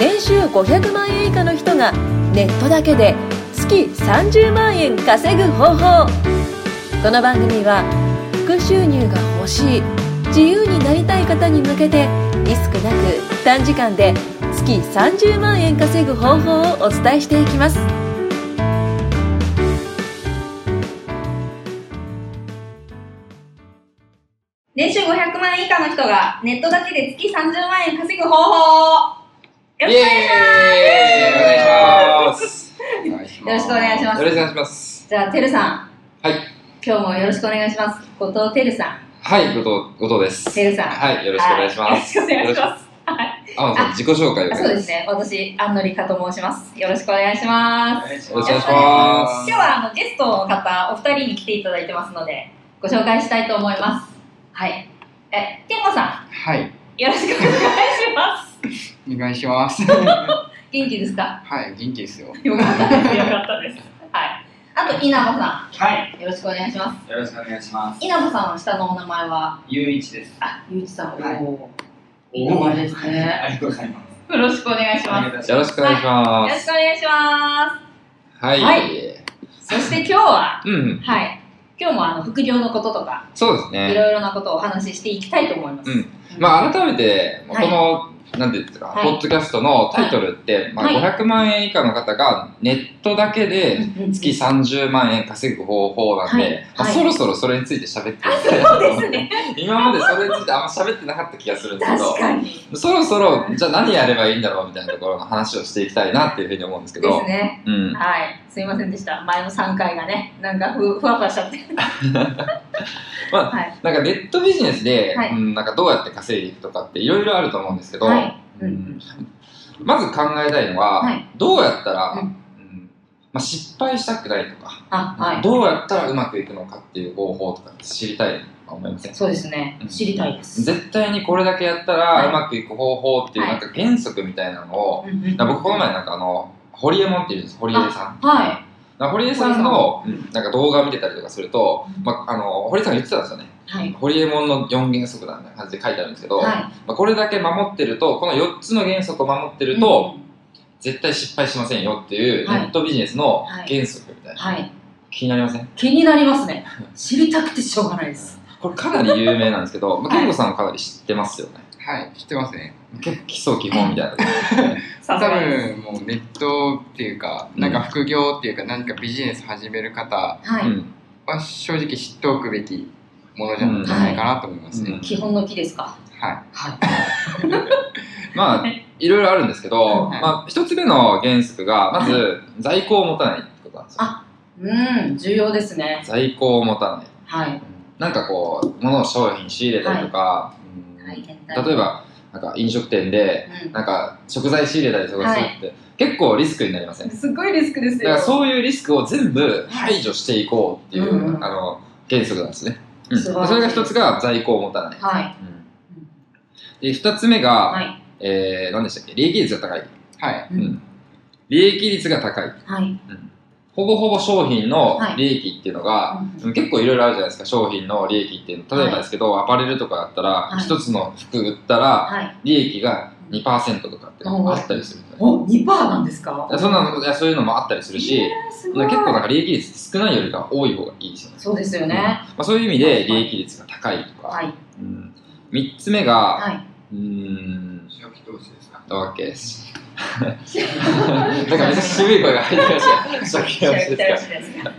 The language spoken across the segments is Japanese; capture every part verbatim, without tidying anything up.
年収ごひゃくまんえん以下の人がネットだけで月さんじゅうまんえん稼ぐ方法。この番組は副収入が欲しい、自由になりたい方に向けてリスクなく短時間で月さんじゅうまんえん稼ぐ方法をお伝えしていきます。年収ごひゃくまんえん以下の人がネットだけで月さんじゅうまんえん稼ぐ方法。よろしくお願いします。よろしくお願いします。よろしくお願いします。じゃあてるさん、はい、今日もよろしくお願いします。後藤てるさん。はい、後藤後藤です。てるさん、はい、よろしくお願いします。よろしくお願いします。あまさん自己紹介を。そうですね。私安野理香と申します。よろしくお願いします。よろしくお願いします。今日はあのゲストの方お二人に来ていただいてますのでご紹介したいと思います。はい。え、健吾さん。はい。よろしくお願いします。お願いします。元気ですか？はい、元気ですよ。よかったです。よかったです。はい。あと稲葉さん。はい。よろしくお願いします。よろしくお願いします。稲葉さんの下のお名前はゆういちです。あ、ゆういちさん。はい。いい名前ですね。ありがとうございます。よろしくお願いします。よろしくお願いします。よろしくお願いします。はい。はい。そして今日は、うん、はい。今日もあの副業のこととか、そうですね、いろいろなことをお話ししていきたいと思います。うん、まあ改めてこの、はい、なんていうんですか、はい、ポッドキャストのタイトルって、はい、まあ、ごひゃくまんえん以下の方がネットだけで月さんじゅうまんえん稼ぐ方法なんで、はい、まあ、そろそろそれについて喋っていきたいなと思って、はい、今までそれについてあんま喋ってなかった気がするんですけど、確かにそろそろじゃあ何やればいいんだろうみたいなところの話をしていきたいなっていうふうに思うんですけどですね、うん、はい、すいませんでした。前のさんかいがね、なんか ふ, ふわふわしちゃって、まあ、はい、なんかネットビジネスで、はい、うん、なんかどうやって稼いでいくとかっていろいろあると思うんですけど、はい、うん、まず考えたいのは、はい、どうやったら、うん、まあ、失敗したくないとか、あ、はい、どうやったらうまくいくのかっていう方法とか知りたいと思いません？そうですね、うん、知りたいです。絶対にこれだけやったらうまくいく方法っていう、はい、なんか原則みたいなのを、はい、僕この前なんかあのホリエモンっていうんです、ホリエさん、はい、ホリエさんのなんか動画を見てたりとかすると、まあ、あのホリエさんが言ってたんですよね、はい、ホリエモンのよん原則なんて感じで書いてあるんですけど、はい、まあ、これだけ守ってると、このよっつの原則を守ってると、うん、絶対失敗しませんよっていうネットビジネスの原則みたいな、はいはいはい、気になりません？気になりますね。知りたくてしょうがないです。これかなり有名なんですけど、健吾さんはかなり知ってますよね。はい、知ってますね。結構基礎基本みたいな多分もうネットっていうか、なんか副業っていうか、何かビジネス始める方は正直知っておくべきものじゃないかなと思いますね、うん、はい、基本の木ですか？はい、はい、まあいろいろあるんですけど、はい、まあ、ひとつめの原則がまず在庫を持たないってことなんですよ。あ、うん、重要ですね。在庫を持たない、はい、なんかこう物を商品仕入れたりとか、はい、例えばなんか飲食店でなんか食材仕入れたりとかするって、うん、はい、結構リスクになりません？すごいリスクですよ。だからそういうリスクを全部排除していこうっていう、はい、あの原則なんですね、うん、すごい。それが一つが在庫を持たない、はい、うん、で二つ目が、はい、えー、何でしたっけ、利益率が高い、はい、うん、利益率が高い、はい、うん、ほぼほぼ商品の利益っていうのが、はい、うん、結構いろいろあるじゃないですか。商品の利益っていうの、例えばですけど、はい、アパレルとかだったら一、はい、つの服売ったら利益が にパーセント とかってあったりする、ね、お にパーセント なんですか？そんなの、いや、そういうのもあったりするし、結構なんか利益率少ないよりが多い方がいいですよね。そうですよね、うん、まあ、そういう意味で利益率が高いとか、はい、うん、みっつめが、はい、うーん、初期投資ですか？わけです。なんかめっちゃ渋い声が入ってました。初期投資ですか？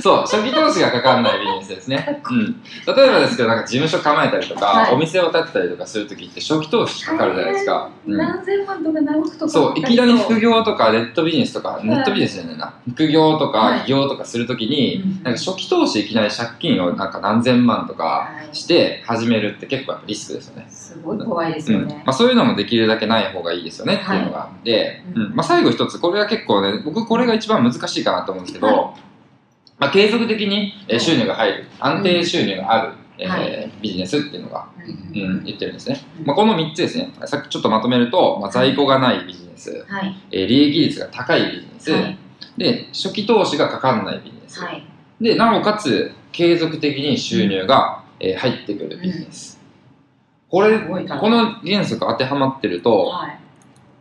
そう、初期投資がかかんないビジネスですね。うん、例えばですけど、なんか事務所構えたりとか、はい、お店を建てたりとかするときって初期投資かかるじゃないですか。うん、何千万とか何億とか。そう、いきなり副業とかネットビジネスとか、はい、ネットビジネスじゃないな、副業とか起業とかするときに、はい、なんか初期投資いきなり借金をなんか何千万とかして始めるって結構やっぱリスクですよね。すごい怖いですよね。うん、まあ、そういうのもできるだけない方がいいですよねっていうのがあって、はい、うん、まあ、最後一つ、これは結構ね、僕これが一番難しいかなと思うんですけど、はい、まあ、継続的に収入が入る、安定収入がある、うん、えーはい、ビジネスっていうのが、うんうん、言ってるんですね、うん、まあ、このみっつですね。さっきちょっとまとめると、まあ、在庫がないビジネス、はい、えー、利益率が高いビジネス、はい、で初期投資がかかんないビジネス、はい、でなおかつ継続的に収入が、うん、えー、入ってくるビジネス、うん、これ、この原則当てはまってると、はい、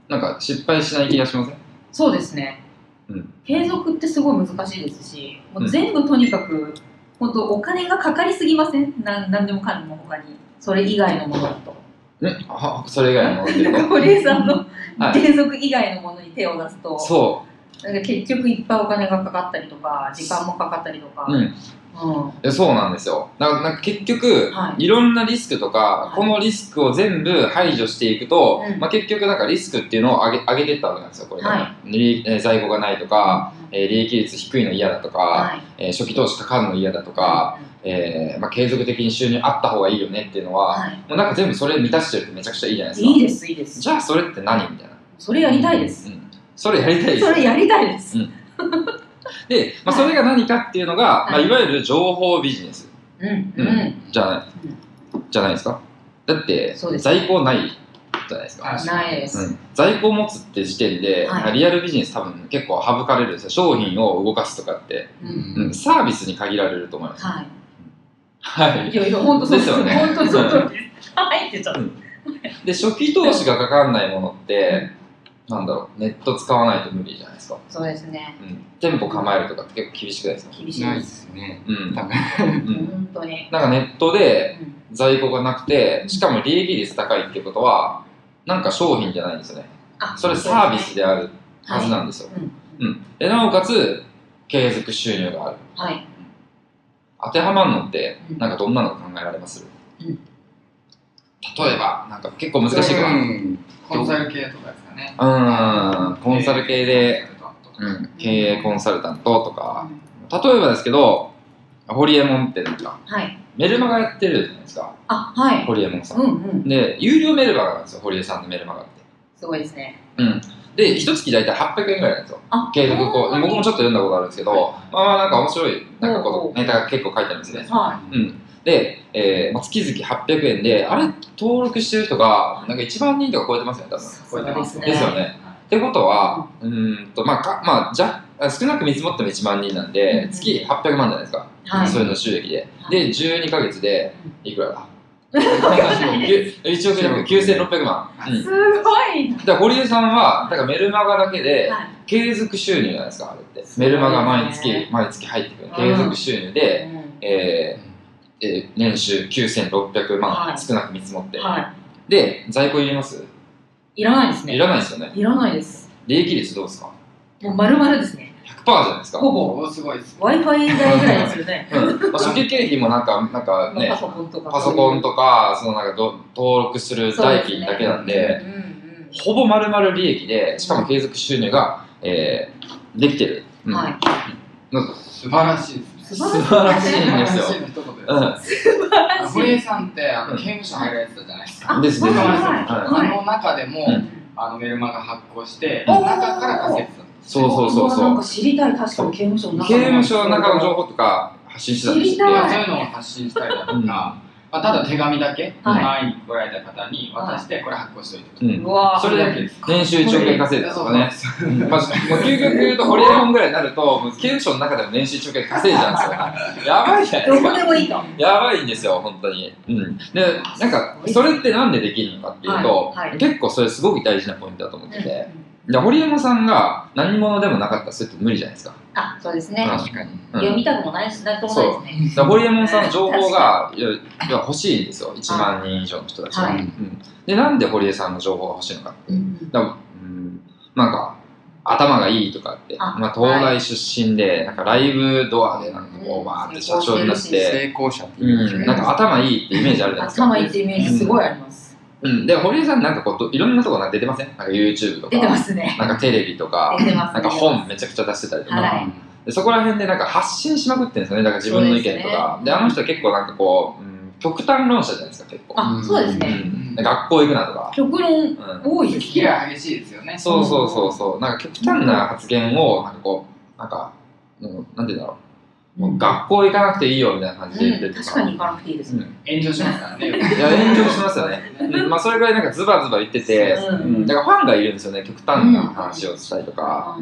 なんか失敗しない気がしません？そうですね、うん、継続ってすごい難しいですし、もう全部とにかく本当お金がかかりすぎません？な何でもかんでも他に、それ以外のものだと。えあそれ以外のものって堀江さんの継続以外のものに手を出すと、はい、そうだから結局いっぱいお金がかかったりとか時間もかかったりとか、うんうん、そうなんですよ。だからなんか結局、はい、いろんなリスクとか、はい、このリスクを全部排除していくと、はい、まあ、結局なんかリスクっていうのを上げ、上げていったわけなんですよ。これが、はい、えー、在庫がないとか、はい、えー、利益率低いの嫌だとか、はい、えー、初期投資かかるの嫌だとか、はい、えーまあ、継続的に収入あった方がいいよねっていうのは、はい、もうなんか全部それ満たしてるってめちゃくちゃいいじゃないですか。いいです、いいです。じゃあそれって何みたいな。それやりたいです、うんうん、それやりたいです、それやりたいです、うん。で、まあ、それが何かっていうのが、はい、まあ、いわゆる情報ビジネス、うんうん、じゃない、うん、じゃないですか。だって在庫ないじゃないですか。ないです、うん、在庫を持つって時点で、はい、リアルビジネス多分結構省かれるんですよ。商品を動かすとかって、うんうん、サービスに限られると思います。はい、はい、いやいや本当そうですよね。本当そうです。はいってちゃう、うん、で初期投資がかかんないものってなんだろう、ネット使わないと無理じゃないですか。そうですね、うん、店舗構えるとかって結構厳しくないですか。厳しいですね、うん、多分、うん、本当になんかネットで在庫がなくて、しかも利益率高いってことはなんか商品じゃないんですよね。あ、それサービスであるはずなんですよ、はい、うんうん、でなおかつ継続収入がある、はい、当てはまるのってなんかどんなのが考えられます、うんうん、例えば、なんか結構難しいから、うん、コンサル系とかですかね。うん、コンサル系で、うん、経営コンサルタントとか、うん、例えばですけど、ホリエモンってなんか、はい、メルマガやってるじゃないですか。あ、はい、ホリエモンさん、うんうん、で、有料メルマガなんですよ、ホリエさんのメルマガって。すごいですね、うん、で、一月だいたいはっぴゃくえんぐらいなんですよ。継続こう、僕もちょっと読んだことあるんですけど、はい、まあまあなんか面白いなんかこと、ネタが結構書いてあるんですね。はい、うん、で、えーまあ、月々はっぴゃくえんで、あれ登録してる人がなんかいちまんにんとか超えてますよね、多分。そうですね。ですよね。はい、ってことは、うんと、まあかまあ、じゃ少なく見積もってもいちまんにんなんで、うん、月はっぴゃくまんじゃないですか、はい、それの収益で。で、じゅうにかげつでいくらだ、はい、いちおくじゃなくてきゅうせんろっぴゃくまん。うん、すごいな。だから堀江さんはだからメルマガだけで継続収入じゃないですか、あれって。メルマガ毎月、毎月入ってくる継続収入で、うん、えーえー、年収きゅうせんろっぴゃくまん、はい、少なく見積もって、はい、で、在庫入れます？いらないですね。いらないですよね。いらないです。利益率どうですか？もう丸々ですね。 ひゃくパーセント じゃないですか。ほぼすごいです。 Wi-Fi 代ぐらいですよね。、うん、まあ、初期経費もなんか、なんかね、パソコンとかパソコンとか、そのなんか登録する代金だけなんで、そうですね。うんうん、ほぼ丸々利益で、しかも継続収入が、えー、できてる、うん、はい、素晴らしいです。素晴らしいんですよ。堀江さんってあの刑務所入られてたじゃないですか。ですです。あの中でも、うん、あのメルマガ発行して、うん、中から稼いでたんです。そうそうそうそう。なんか知りたい、確かに刑務所の中の刑務所の中の情報とか発信してたんですって。そういうのを発信したりだとか、うん、まあ、ただ手紙だけ、はい、前に来られた方に渡して、はい、これ発行しておいて、うん、それだけです。年収いちおくえん稼いでたとかね。まあ、究極言うと、ホリエモンぐらいになると、刑務所の中でも年収いちおくえん稼いじゃうんですよ。やばいじゃないですか。どこでもいいと。やばいんですよ、本当に。うん。で、なんか、それってなんでできるのかっていうと、はいはい、結構それすごく大事なポイントだと思ってて、でホリエモンさんが何者でもなかったら、それって無理じゃないですか。あ、そうですね。うん、確かに。読みたくもないし、なんともないですね。そう。ホリエモンさんの情報が欲しいんですよ、いちまんにん以上の人たちが。はい、うん、で、なんで堀江さんの情報が欲しいのかって。うん、だから、うん、なんか、頭がいいとかって、あ、まあ、東大出身で、はい、なんかライブドアでなんかこうバーって社長になって、成功者っていう、うん、なんか頭いいってイメージあるじゃないですか。頭いいってイメージすごいあります。うん、で堀江さんなんかこういろんなとこなんか出てません？なんか YouTube とか、出てますね。なんかテレビとか、ね、なんか本めちゃくちゃ出してたりとか、はい、でそこら辺でなんか発信しまくってるんですよね。だから自分の意見とか、で、ね、であの人は結構なんかこう、うん、極端論者じゃないですか、結構。あ、そうですね。学校行くなとか。極論多いですね。好きが激しいですよね。そうそうそうそう。なんか極端な発言を、なんかこう、なんか、なんて言うんだろう。もう学校行かなくていいよみたいな感じで言ってるとか。確かに行かなくていいですね。炎上しますからね。いや、炎上しますよね。まあ、それぐらいなんかズバズバ言ってて、だからファンがいるんですよね、極端な話をしたりとか。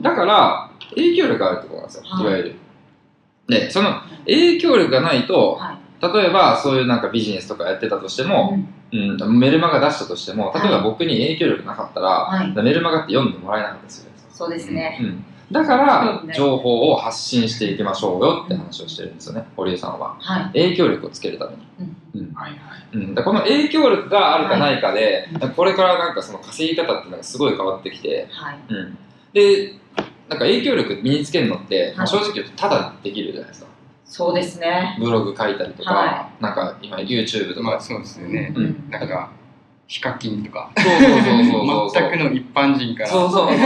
だから、影響力があるってことなんですよ、いわゆる。で、その影響力がないと、例えばそういうなんかビジネスとかやってたとしても、うん、うん、メルマガ出したとしても、例えば僕に影響力なかったら、はい、メルマガって読んでもらえなかったりするんですよ。そうですね、うん、だから情報を発信していきましょうよって話をしてるんですよね、堀江さんは、はい、影響力をつけるために、うんうんはいはいうん、だこの影響力があるかないかで、はい、これからなんかその稼ぎ方っていうのがすごい変わってきて、はいうん、でなんか影響力身につけるのって、はいまあ、正直言うとただできるじゃないですか。そうですね、ブログ書いたりとか、はい、なんか今 YouTube とか、まあ、そうですよね、うん、なんかヒカキンとかそうそうそうそう全くの一般人からそうそうそう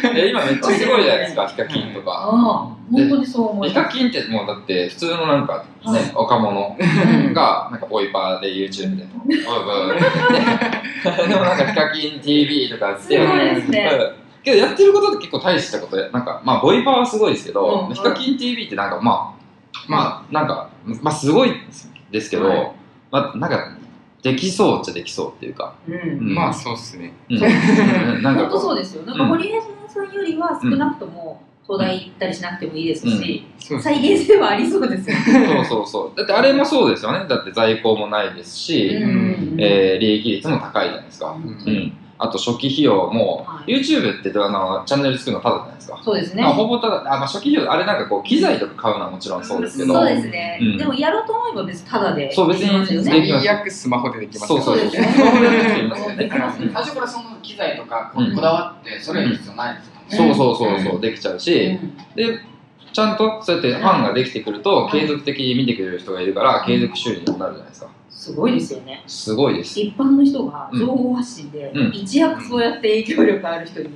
そうで今めっちゃすごいじゃないですかヒカキンとか、はい、本当にそう思います。ヒカキンってもうだって普通のなんか、ねはい、若者がなんかボイパーで YouTube でブーブーでもなんかヒカキン ティーブイ とかってすごいですねけどやってることって結構大したことでなんかまあボイパーはすごいですけど、うん、ヒカキン ティーブイ ってなんかまあまあ、なんか、まあ、すごいですけど、はいまあ、なんかできそうっちゃできそうっていうか、うんうん、まあそうっすね、うん、本当そうですよ。なんか堀江さんよりは少なくとも東大行ったりしなくてもいいですし、うんうん、再現性はありそうですよね。そうそうそうだってあれもそうですよね。だって在庫もないですし、うんえー、利益率も高いじゃないですか、うんうんあと初期費用も、はい、YouTube ってあのチャンネル作るのタダじゃないですか。そうですね、まあ、ほぼタダ、まあ、初期費用あれなんかこう機材とか買うのはもちろんそうですけど、うん、そうですね、うん、でもやろうと思えば別にタダでそう別に最悪スマホでできますよね。そうそうですねスマホでできますよね最初からその機材とかこだわってそれは必要ないですよね、うん、そうそうそうそうできちゃうし、うん、でちゃんとそうやってファンができてくると継続的に見てくれる人がいるから継続収入になるじゃないですか。すごいですよね。すごいです。一般の人が情報発信で、うん、一躍そうやって影響力ある人に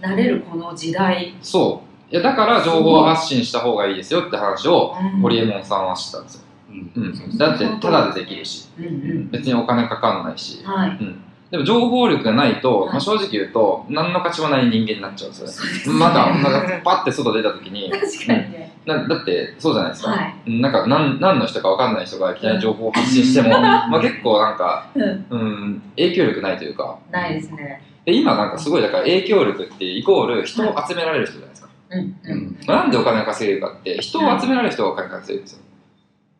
なれるこの時代、うん、そういやだから情報発信した方がいいですよって話を堀江門さんは知ったんですよ、うんうん、だってただでできるし、うんうん、別にお金かかんないし、はいうん、でも情報力がないと、はいまあ、正直言うと何の価値もない人間になっちゃうんですよね。そうですねまだなんかパッて外出た時に確かにね、うんなだってそうじゃないですか、はい、なんか 何, 何の人か分かんない人がいきなり情報を発信しても、うんまあ、結構なんか、うんうん、影響力ないというかないですね。で今なんかすごいだから影響力ってイコール人を集められる人じゃないですか、うんうんまあ、なんでお金を稼げるかって人を集められる人がお金を稼げるんですよ、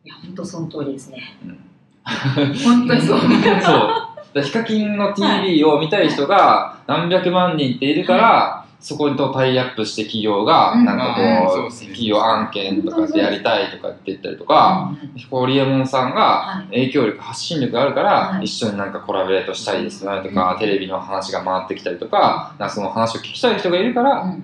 うん、いや本当その通りですね、うん、本当にそうそうヒカキンの ティーブイ を見たい人が何百万人っているから、はいそこにとタイアップして企業がなんかこう、うん、企業案件とかでやりたいとかって言ったりとか、堀江門さんが影響力発信力があるから一緒になんかコラボレートしたいですねとか、うん、テレビの話が回ってきたりとか、なんかその話を聞きたい人がいるから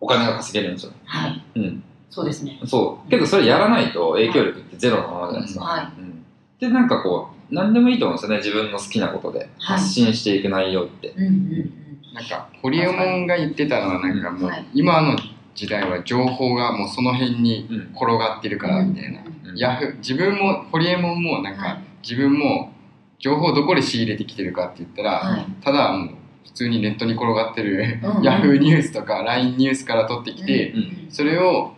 お金が稼げるんですよ、はいうん、そうですねそうけどそれやらないと影響力ってゼロのままじゃないですか、はいうん、でなんかこう何でもいいと思うんですよね自分の好きなことで発信していく内容って、はいうんうんなんか堀江門が言ってたのはなんかもう今の時代は情報がもうその辺に転がってるからみたいな、うん、ヤフ自分も堀江門もなんか自分も情報をどこで仕入れてきてるかって言ったら、はい、ただもう普通にネットに転がってる、うん、ヤフーニュースとか ライン ニュースから取ってきて、うん、それを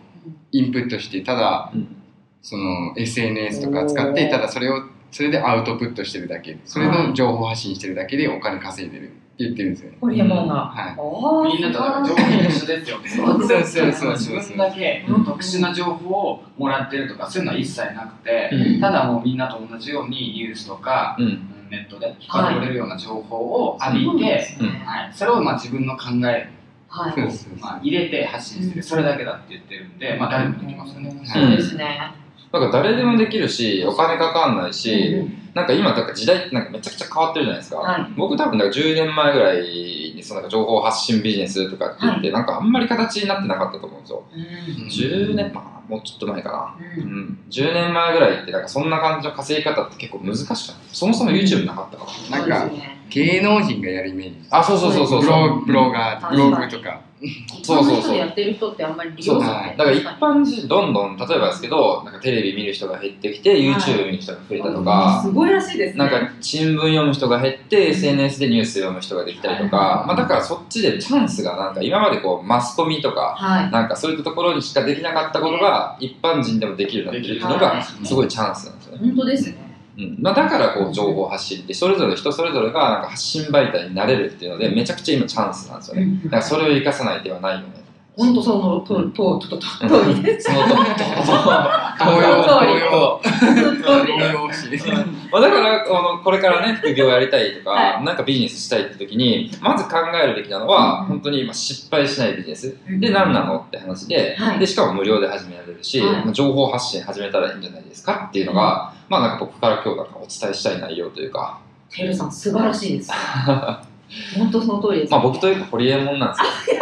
インプットしてただ、うん、その エスエヌエス とか使ってただそれをそれでアウトプットしてるだけそれの情報発信してるだけでお金稼いでるって言ってるんですよね。堀江門が、はい、みんなとだから情報一緒ですよね。そうそうそうそうそう自分だけの特殊な情報をもらってるとかそういうのは一切なくて、うん、ただもうみんなと同じようにニュースとか、うん、ネットで引っ張れるような情報を浴びて、はいうんはい、それをまあ自分の考えはいまあ、入れて発信してる、うん、それだけだって言ってるんで、まあ、誰でもできますよね、うん、そうですね。だから誰でもできるしお金かかんないし、うん、なんか今なんか時代ってなんかめちゃくちゃ変わってるじゃないですか、はい、僕多分なんかじゅうねんまえぐらいにそのなんか情報発信ビジネスとかって言って、はい、なんかあんまり形になってなかったと思うんですよ、うん、じゅうねん、まあ、もうちょっと前かな、うんうん、じゅうねんまえぐらいってなんかそんな感じの稼ぎ方って結構難しかった。そもそも YouTube なかったから、うん、なんか芸能人がやるイメージです。あ、そうそうそうそうそうブロガー、ブログとかそうそうそう。やってる人ってあんまり利用されない。だから一般人どんどん例えばですけど、なんかテレビ見る人が減ってきて、YouTube 見る人が増えたとか、すごいらしいですね。なんか新聞読む人が減って、エスエヌエス でニュース読む人ができたりとか、まあだからそっちでチャンスがなんか今までこうマスコミとか、なんかそういったところにしかできなかったことが一般人でもできるようになってるっていうのがすごいチャンスなんですよね。本当ですね。うんまあ、だからこう情報発信ってそれぞれ人それぞれがなんか発信媒体になれるっていうのでめちゃくちゃ今チャンスなんですよね。だからそれを生かさない手はないよね。ほんとその通りです。その通り。その通り。まあ、だからあのこれからね副業やりたいとか、はい、なんかビジネスしたいって時にまず考えるべきなのは、うん、本当に失敗しないビジネス、うん、で何なのって話 で,、はい、でしかも無料で始められるし、はい、情報発信始めたらいいんじゃないですかっていうのが、うん、まあなんか僕から今日なんかお伝えしたい内容というか。テルさん素晴らしいです本当その通りです、ね。まあ僕というかホリエモンなんですけど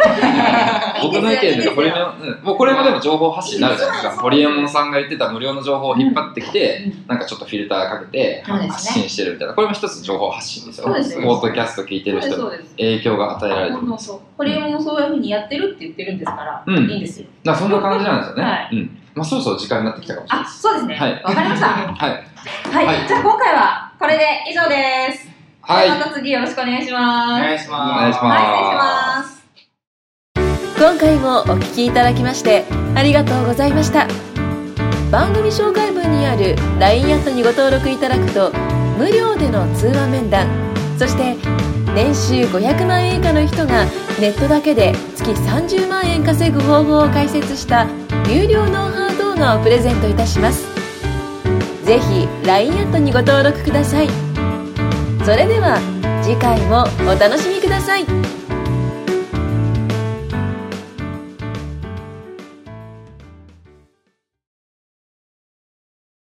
僕の意見でホリエモン、うん、もうこれもでも情報発信になるじゃないですか。ホリエモンさんが言ってた無料の情報を引っ張ってきて、うん、なんかちょっとフィルターかけて、うん、発信してるみたいな、これも一つ情報発信ですよ。ポッドキャスト聞いてる人に影響が与えられてるんです。そうそう、ホリエモンもそういう風にやってるって言ってるんですから、うん、いいんですよ。だからそんな感じなんですよね、はい、うん。まあそろそろ時間になってきたかもしれない。あ、そうですね、はい、分かりましたはい、はいはい、じゃあ今回はこれで以上です。はい、また次よろしくお願いします。お願いします。今回もお聞きいただきましてありがとうございました。番組紹介文にある ライン アットにご登録いただくと無料での通話面談、そして年収ごひゃくまんえん以下の人がネットだけで月さんじゅうまんえん稼ぐ方法を解説した有料ノウハウ動画をプレゼントいたします。ぜひ ライン アットにご登録ください。それでは次回もお楽しみください。